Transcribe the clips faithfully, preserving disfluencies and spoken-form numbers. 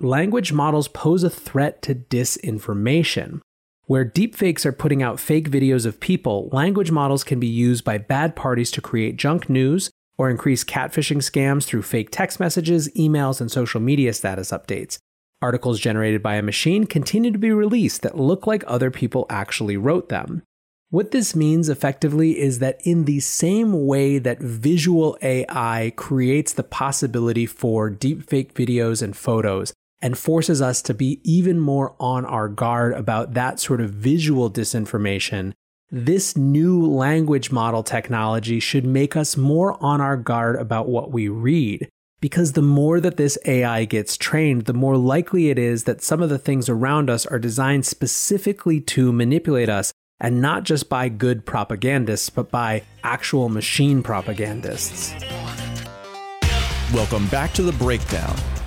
Language models pose a threat to disinformation. Where deepfakes are putting out fake videos of people, language models can be used by bad parties to create junk news or increase catfishing scams through fake text messages, emails, and social media status updates. Articles generated by a machine continue to be released that look like other people actually wrote them. What this means effectively is that in the same way that visual A I creates the possibility for deepfake videos and photos and forces us to be even more on our guard about that sort of visual disinformation, this new language model technology should make us more on our guard about what we read, because the more that this A I gets trained, the more likely it is that some of the things around us are designed specifically to manipulate us, and not just by good propagandists, but by actual machine propagandists. Welcome back to The Breakdown,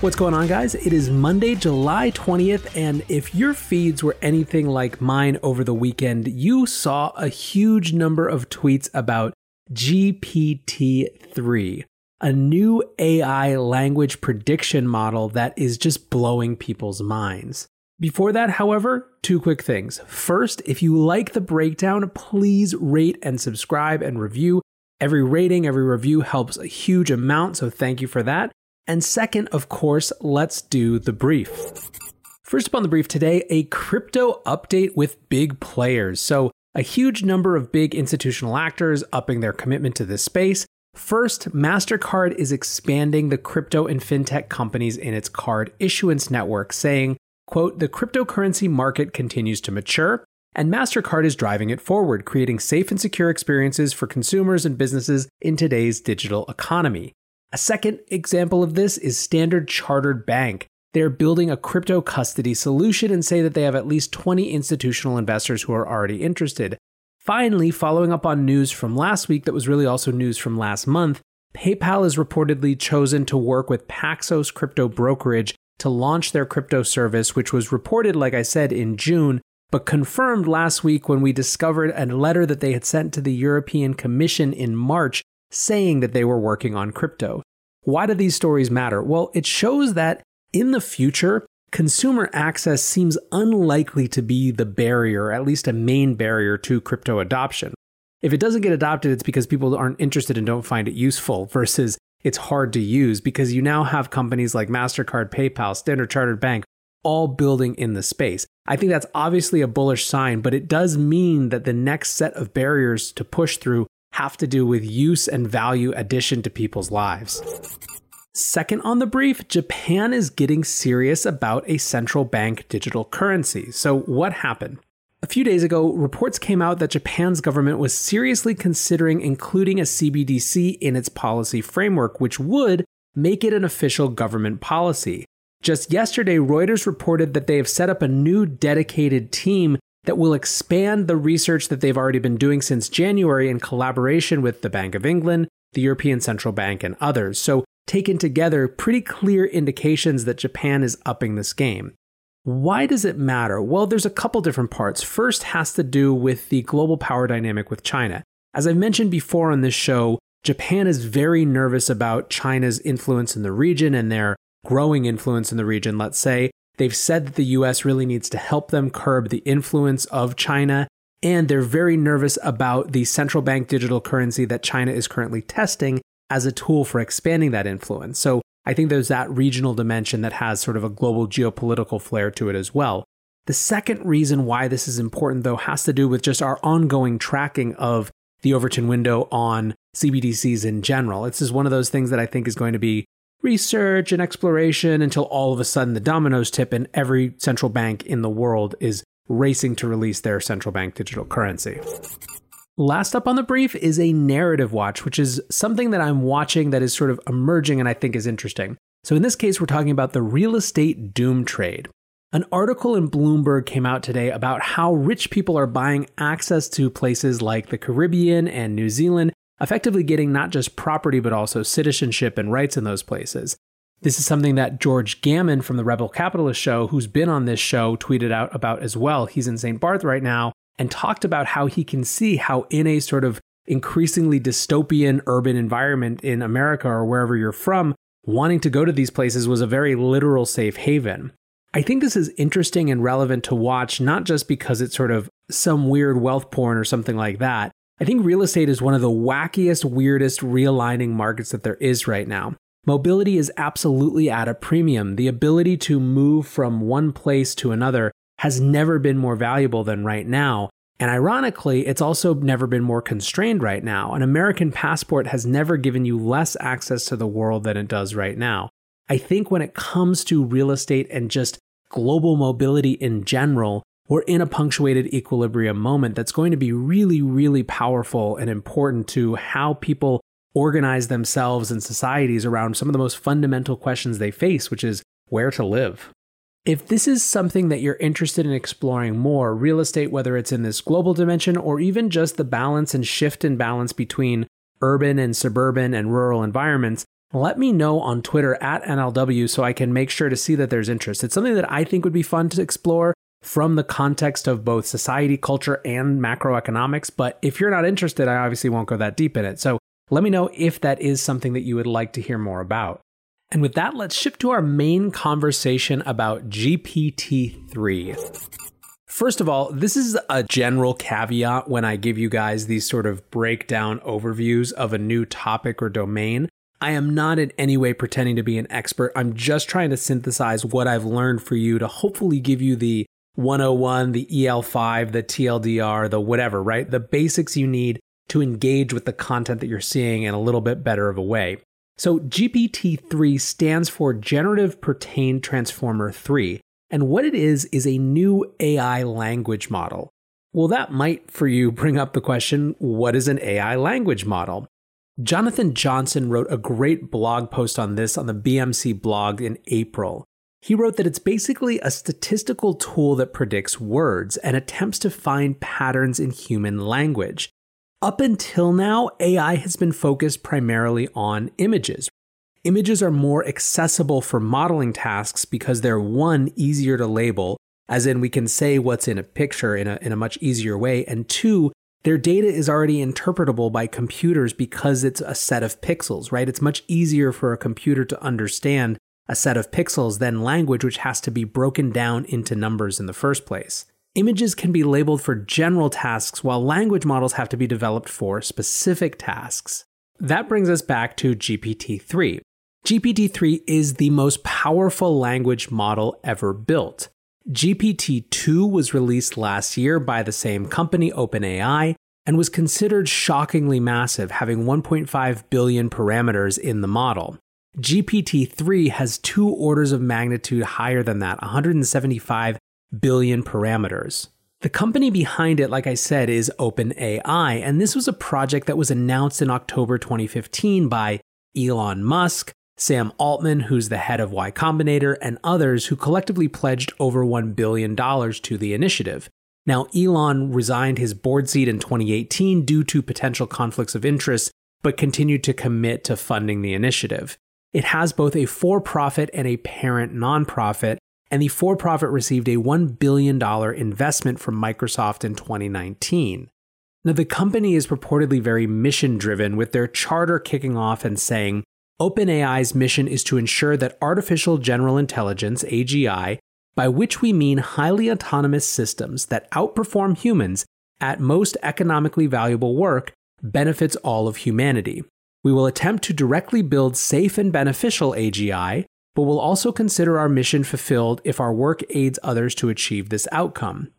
What's going on, guys? It is Monday, July twentieth, and if your feeds were anything like mine over the weekend, you saw a huge number of tweets about G P T three, a new A I language prediction model that is just blowing people's minds. Before that, however, two quick things. First, if you like The Breakdown, please rate and subscribe and review. Every rating, every review helps a huge amount, so thank you for that. And second, of course, let's do the brief. First up on the brief today, a crypto update with big players. So a huge number of big institutional actors upping their commitment to this space. First, MasterCard is expanding the crypto and fintech companies in its card issuance network, saying, quote, the cryptocurrency market continues to mature, and MasterCard is driving it forward, creating safe and secure experiences for consumers and businesses in today's digital economy. A second example of this is Standard Chartered Bank. They're building a crypto custody solution and say that they have at least twenty institutional investors who are already interested. Finally, following up on news from last week that was really also news from last month, PayPal is reportedly chosen to work with Paxos crypto brokerage to launch their crypto service, which was reported, like I said, in June, but confirmed last week when we discovered a letter that they had sent to the European Commission in March saying that they were working on crypto. Why do these stories matter? Well, it shows that in the future, consumer access seems unlikely to be the barrier, at least a main barrier to crypto adoption. If it doesn't get adopted, it's because people aren't interested and don't find it useful versus it's hard to use, because you now have companies like MasterCard, PayPal, Standard Chartered Bank, all building in the space. I think that's obviously a bullish sign, but it does mean that the next set of barriers to push through have to do with use and value addition to people's lives. Second on the brief, Japan is getting serious about a central bank digital currency. So what happened? A few days ago, reports came out that Japan's government was seriously considering including a C B D C in its policy framework, which would make it an official government policy. Just yesterday, Reuters reported that they have set up a new dedicated team that will expand the research that they've already been doing since January in collaboration with the Bank of England, the European Central Bank, and others. So taken together, pretty clear indications that Japan is upping this game. Why does it matter? Well, there's a couple different parts. First has to do with the global power dynamic with China. As I've mentioned before on this show, Japan is very nervous about China's influence in the region and their growing influence in the region, let's say. They've said that the U S really needs to help them curb the influence of China, and they're very nervous about the central bank digital currency that China is currently testing as a tool for expanding that influence. So I think there's that regional dimension that has sort of a global geopolitical flair to it as well. The second reason why this is important, though, has to do with just our ongoing tracking of the Overton window on C B D Cs in general. This is one of those things that I think is going to be research and exploration until all of a sudden the dominoes tip and every central bank in the world is racing to release their central bank digital currency. Last up on the brief is a narrative watch, which is something that I'm watching that is sort of emerging and I think is interesting. So in this case, we're talking about the real estate doom trade. An article in Bloomberg came out today about how rich people are buying access to places like the Caribbean and New Zealand, effectively getting not just property, but also citizenship and rights in those places. This is something that George Gammon from the Rebel Capitalist Show, who's been on this show, tweeted out about as well. He's in Saint Barth right now and talked about how he can see how in a sort of increasingly dystopian urban environment in America or wherever you're from, wanting to go to these places was a very literal safe haven. I think this is interesting and relevant to watch, not just because it's sort of some weird wealth porn or something like that. I think real estate is one of the wackiest, weirdest realigning markets that there is right now. Mobility is absolutely at a premium. The ability to move from one place to another has never been more valuable than right now. And ironically, it's also never been more constrained right now. An American passport has never given you less access to the world than it does right now. I think when it comes to real estate and just global mobility in general, we're in a punctuated equilibrium moment that's going to be really, really powerful and important to how people organize themselves and societies around some of the most fundamental questions they face, which is where to live. If this is something that you're interested in exploring more, real estate, whether it's in this global dimension or even just the balance and shift in balance between urban and suburban and rural environments, let me know on Twitter at N L W so I can make sure to see that there's interest. It's something that I think would be fun to explore from the context of both society, culture, and macroeconomics. But if you're not interested, I obviously won't go that deep in it. So let me know if that is something that you would like to hear more about. And with that, let's shift to our main conversation about G P T three. First of all, this is a general caveat when I give you guys these sort of breakdown overviews of a new topic or domain. I am not in any way pretending to be an expert. I'm just trying to synthesize what I've learned for you to hopefully give you the one oh one, the E L five, the T L D R, the whatever, right? The basics you need to engage with the content that you're seeing in a little bit better of a way. So G P T three stands for Generative Pertain Transformer three. And what it is, is a new A I language model. Well, that might, for you, bring up the question, what is an A I language model? Jonathan Johnson wrote a great blog post on this on the B M C blog in April. He wrote that it's basically a statistical tool that predicts words and attempts to find patterns in human language. Up until now, A I has been focused primarily on images. Images are more accessible for modeling tasks because they're, one, easier to label, as in we can say what's in a picture in a, in a much easier way, and two, their data is already interpretable by computers because it's a set of pixels, right? It's much easier for a computer to understand a set of pixels than language, which has to be broken down into numbers in the first place. Images can be labeled for general tasks, while language models have to be developed for specific tasks. That brings us back to G P T three. G P T three is the most powerful language model ever built. G P T two was released last year by the same company, OpenAI, and was considered shockingly massive, having one point five billion parameters in the model. G P T three has two orders of magnitude higher than that, one hundred seventy-five billion parameters. The company behind it, like I said, is OpenAI, and this was a project that was announced in October twenty fifteen by Elon Musk, Sam Altman, who's the head of Y Combinator, and others who collectively pledged over one billion dollars to the initiative. Now, Elon resigned his board seat in twenty eighteen due to potential conflicts of interest, but continued to commit to funding the initiative. It has both a for-profit and a parent nonprofit, and the for-profit received a one billion dollars investment from Microsoft in twenty nineteen. Now, the company is purportedly very mission-driven, with their charter kicking off and saying, OpenAI's mission is to ensure that artificial general intelligence, A G I, by which we mean highly autonomous systems that outperform humans at most economically valuable work, benefits all of humanity. We will attempt to directly build safe and beneficial A G I, but will also consider our mission fulfilled if our work aids others to achieve this outcome.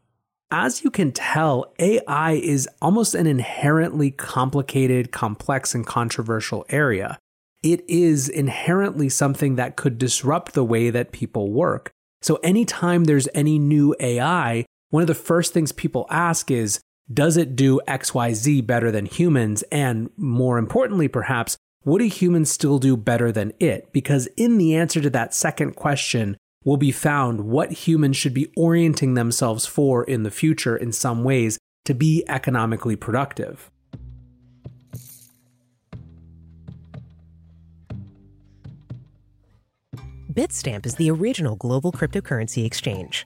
As you can tell, A I is almost an inherently complicated, complex, and controversial area. It is inherently something that could disrupt the way that people work. So anytime there's any new A I, one of the first things people ask is, does it do X Y Z better than humans? And more importantly, perhaps, what do humans still do better than it? Because in the answer to that second question will be found what humans should be orienting themselves for in the future in some ways to be economically productive. Bitstamp is the original global cryptocurrency exchange.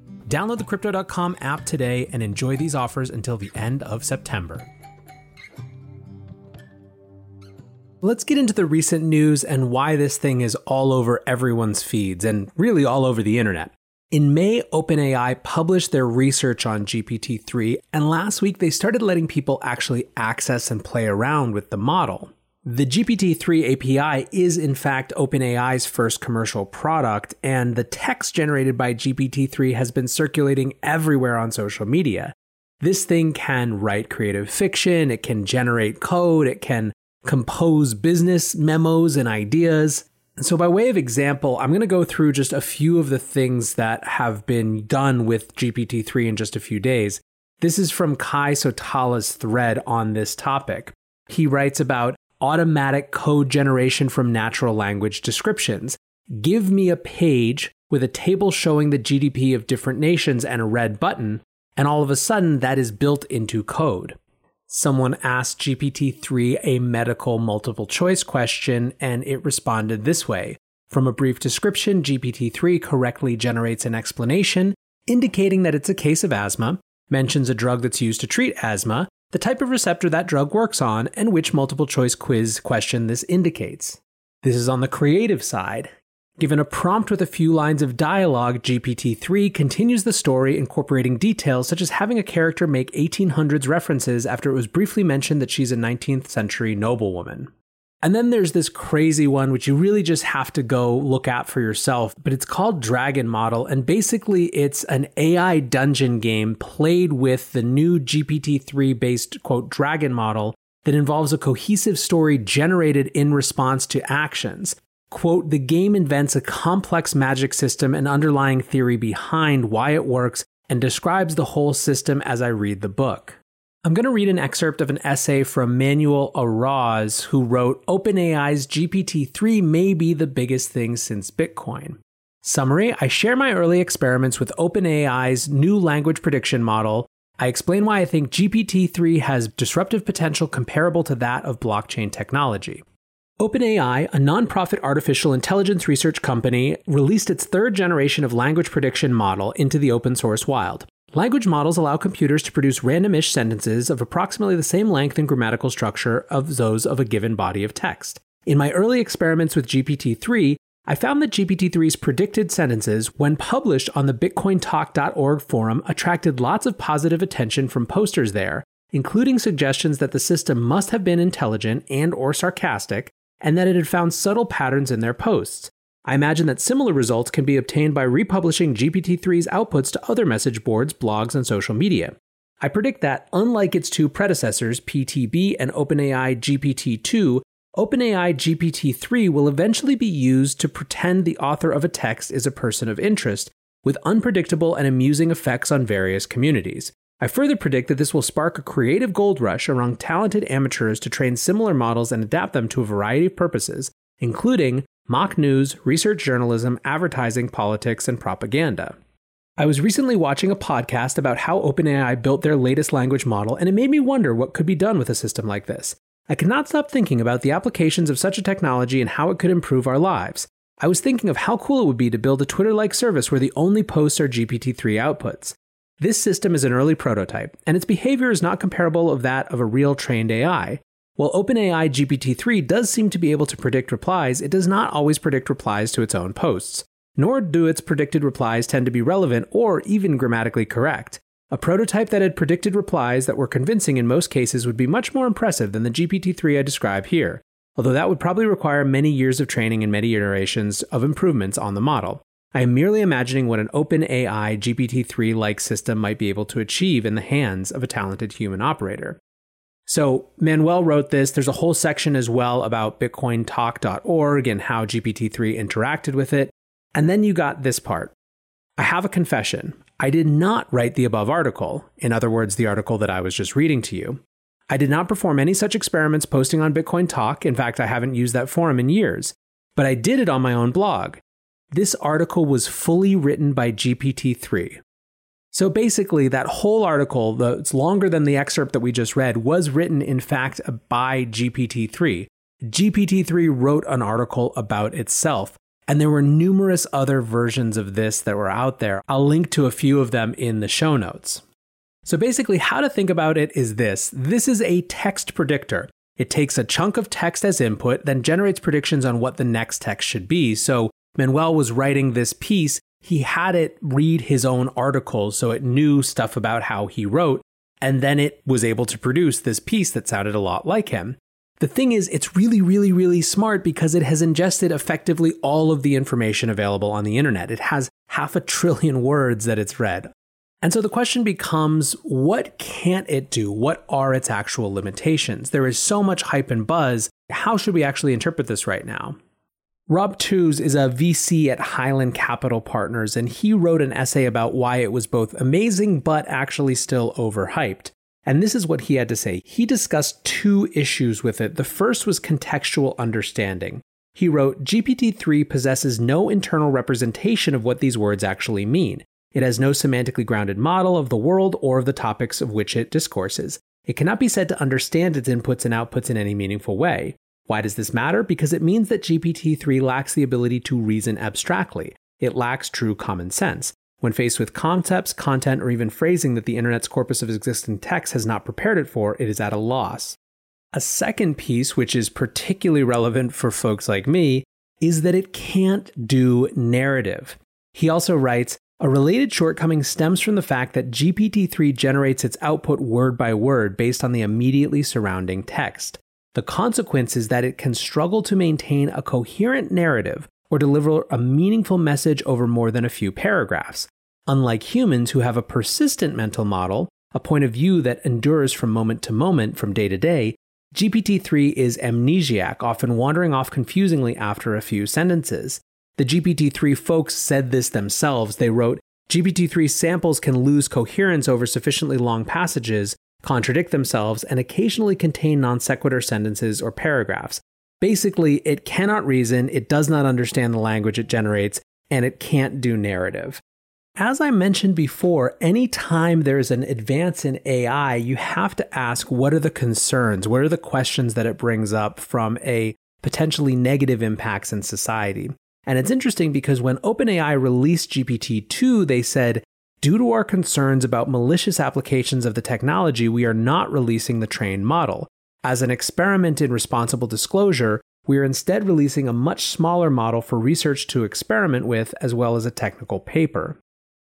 Download the Crypto dot com app today and enjoy these offers until the end of September. Let's get into the recent news and why this thing is all over everyone's feeds and really all over the internet. In May, OpenAI published their research on G P T three, and last week they started letting people actually access and play around with the model. The G P T three A P I is in fact OpenAI's first commercial product, and the text generated by G P T three has been circulating everywhere on social media. This thing can write creative fiction, it can generate code, it can compose business memos and ideas. And so by way of example, I'm going to go through just a few of the things that have been done with G P T three in just a few days. This is from Kai Sotala's thread on this topic. He writes about automatic code generation from natural language descriptions. Give me a page with a table showing the G D P of different nations and a red button, and all of a sudden that is built into code. Someone asked G P T three a medical multiple choice question, and it responded this way. From a brief description, G P T three correctly generates an explanation indicating that it's a case of asthma, mentions a drug that's used to treat asthma, the type of receptor that drug works on, and which multiple choice quiz question this indicates. This is on the creative side. Given a prompt with a few lines of dialogue, G P T three continues the story, incorporating details such as having a character make eighteen hundreds references after it was briefly mentioned that she's a nineteenth century noblewoman. And then there's this crazy one, which you really just have to go look at for yourself, but it's called Dragon Model, and basically it's an A I dungeon game played with the new G P T three-based, quote, Dragon Model that involves a cohesive story generated in response to actions. Quote, the game invents a complex magic system and underlying theory behind why it works and describes the whole system as I read the book. I'm going to read an excerpt of an essay from Manuel Araz, who wrote, OpenAI's G P T three may be the biggest thing since Bitcoin. Summary, I share my early experiments with OpenAI's new language prediction model. I explain why I think G P T three has disruptive potential comparable to that of blockchain technology. OpenAI, a nonprofit artificial intelligence research company, released its third generation of language prediction model into the open source wild. Language models allow computers to produce random-ish sentences of approximately the same length and grammatical structure of those of a given body of text. In my early experiments with G P T three, I found that G P T three's predicted sentences, when published on the Bitcoin Talk dot org forum, attracted lots of positive attention from posters there, including suggestions that the system must have been intelligent and/or sarcastic, and that it had found subtle patterns in their posts. I imagine that similar results can be obtained by republishing G P T three's outputs to other message boards, blogs, and social media. I predict that, unlike its two predecessors, P T B and OpenAI G P T two, OpenAI G P T three will eventually be used to pretend the author of a text is a person of interest, with unpredictable and amusing effects on various communities. I further predict that this will spark a creative gold rush among talented amateurs to train similar models and adapt them to a variety of purposes, including mock news, research journalism, advertising, politics, and propaganda. I was recently watching a podcast about how OpenAI built their latest language model, and it made me wonder what could be done with a system like this. I could not stop thinking about the applications of such a technology and how it could improve our lives. I was thinking of how cool it would be to build a Twitter-like service where the only posts are G P T three outputs. This system is an early prototype, and its behavior is not comparable of that of a real trained A I. While OpenAI G P T three does seem to be able to predict replies, it does not always predict replies to its own posts, nor do its predicted replies tend to be relevant or even grammatically correct. A prototype that had predicted replies that were convincing in most cases would be much more impressive than the G P T three I describe here, although that would probably require many years of training and many iterations of improvements on the model. I am merely imagining what an OpenAI G P T three-like system might be able to achieve in the hands of a talented human operator. So Manuel wrote this. There's a whole section as well about Bitcoin Talk dot org and how G P T three interacted with it. And then you got this part. I have a confession. I did not write the above article. In other words, the article that I was just reading to you. I did not perform any such experiments posting on Bitcoin Talk. In fact, I haven't used that forum in years. But I did it on my own blog. This article was fully written by G P T three. So basically, that whole article, though it's longer than the excerpt that we just read, was written, in fact, by G P T three. G P T three wrote an article about itself. And there were numerous other versions of this that were out there. I'll link to a few of them in the show notes. So basically, how to think about it is this. This is a text predictor. It takes a chunk of text as input, then generates predictions on what the next text should be. So Manuel was writing this piece. He had it read his own articles, so it knew stuff about how he wrote, and then it was able to produce this piece that sounded a lot like him. The thing is, it's really, really, really smart because it has ingested effectively all of the information available on the internet. It has half a trillion words that it's read. And so the question becomes, what can't it do? What are its actual limitations? There is so much hype and buzz. How should we actually interpret this right now? Rob Tooze is a V C at Highland Capital Partners, and he wrote an essay about why it was both amazing but actually still overhyped. And this is what he had to say. He discussed two issues with it. The first was contextual understanding. He wrote, G P T three possesses no internal representation of what these words actually mean. It has no semantically grounded model of the world or of the topics of which it discourses. It cannot be said to understand its inputs and outputs in any meaningful way. Why does this matter? Because it means that G P T three lacks the ability to reason abstractly. It lacks true common sense. When faced with concepts, content, or even phrasing that the internet's corpus of existing text has not prepared it for, it is at a loss. A second piece, which is particularly relevant for folks like me, is that it can't do narrative. He also writes, a related shortcoming stems from the fact that G P T three generates its output word by word based on the immediately surrounding text. The consequence is that it can struggle to maintain a coherent narrative or deliver a meaningful message over more than a few paragraphs. Unlike humans who have a persistent mental model, a point of view that endures from moment to moment, from day to day, G P T three is amnesiac, often wandering off confusingly after a few sentences. The G P T three folks said this themselves. They wrote, G P T three samples can lose coherence over sufficiently long passages, contradict themselves, and occasionally contain non sequitur sentences or paragraphs. Basically, it cannot reason, it does not understand the language it generates, and it can't do narrative. As I mentioned before, anytime there is an advance in A I, you have to ask, what are the concerns? What are the questions that it brings up from a potentially negative impacts in society? And it's interesting because when OpenAI released G P T two, they said, due to our concerns about malicious applications of the technology, we are not releasing the trained model. As an experiment in responsible disclosure, we are instead releasing a much smaller model for research to experiment with, as well as a technical paper.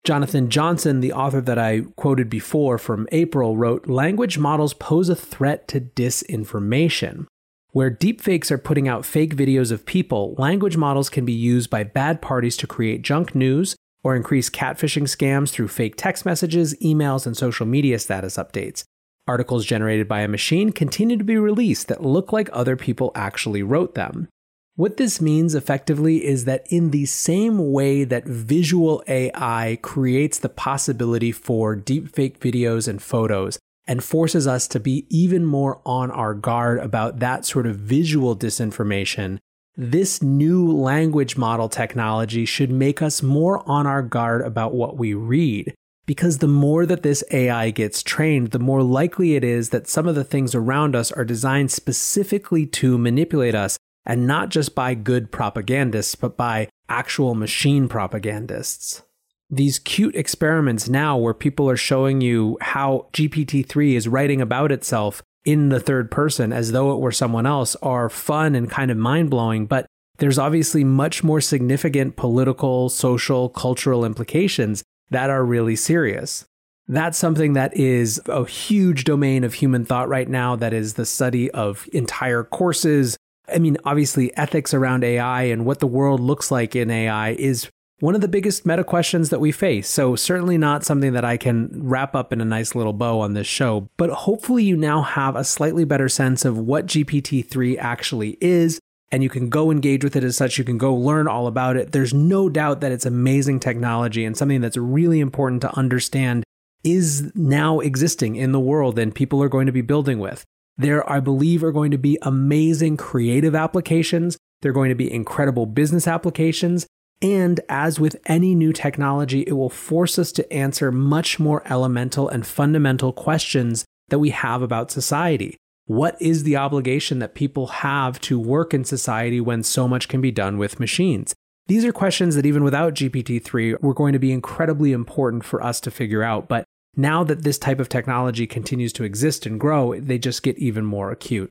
Jonathan Johnson, the author that I quoted before from April, wrote, language models pose a threat to disinformation. Where deepfakes are putting out fake videos of people, language models can be used by bad parties to create junk news or increase catfishing scams through fake text messages, emails, and social media status updates. Articles generated by a machine continue to be released that look like other people actually wrote them. What this means effectively is that in the same way that visual A I creates the possibility for deepfake videos and photos and forces us to be even more on our guard about that sort of visual disinformation, this new language model technology should make us more on our guard about what we read. Because the more that this A I gets trained, the more likely it is that some of the things around us are designed specifically to manipulate us, and not just by good propagandists, but by actual machine propagandists. These cute experiments now where people are showing you how G P T three is writing about itself in the third person as though it were someone else are fun and kind of mind-blowing, but there's obviously much more significant political, social, cultural implications that are really serious. That's something that is a huge domain of human thought right now, that is the study of entire courses. I mean, obviously, ethics around A I and what the world looks like in A I is one of the biggest meta questions that we face. So certainly not something that I can wrap up in a nice little bow on this show. But hopefully you now have a slightly better sense of what G P T three actually is, and you can go engage with it as such. You can go learn all about it. There's no doubt that it's amazing technology and something that's really important to understand is now existing in the world and people are going to be building with. There, I believe, are going to be amazing creative applications. They're going to be incredible business applications. And as with any new technology, it will force us to answer much more elemental and fundamental questions that we have about society. What is the obligation that people have to work in society when so much can be done with machines? These are questions that even without G P T three were going to be incredibly important for us to figure out. But now that this type of technology continues to exist and grow, they just get even more acute.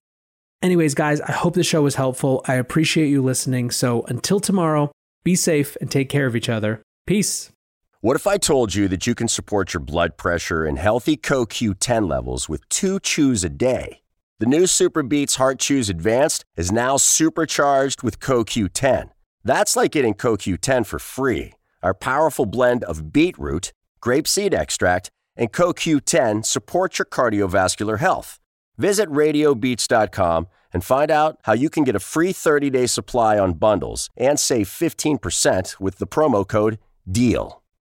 Anyways, guys, I hope this show was helpful. I appreciate you listening. So until tomorrow, be safe and take care of each other. Peace. What if I told you that you can support your blood pressure and healthy Co Q ten levels with two chews a day? The new Super Beats Heart Chews Advanced is now supercharged with Co Q ten. That's like getting Co Q ten for free. Our powerful blend of beetroot, grapeseed extract, and Co Q ten supports your cardiovascular health. Visit radio beats dot com and find out how you can get a free thirty-day supply on bundles and save fifteen percent with the promo code DEAL.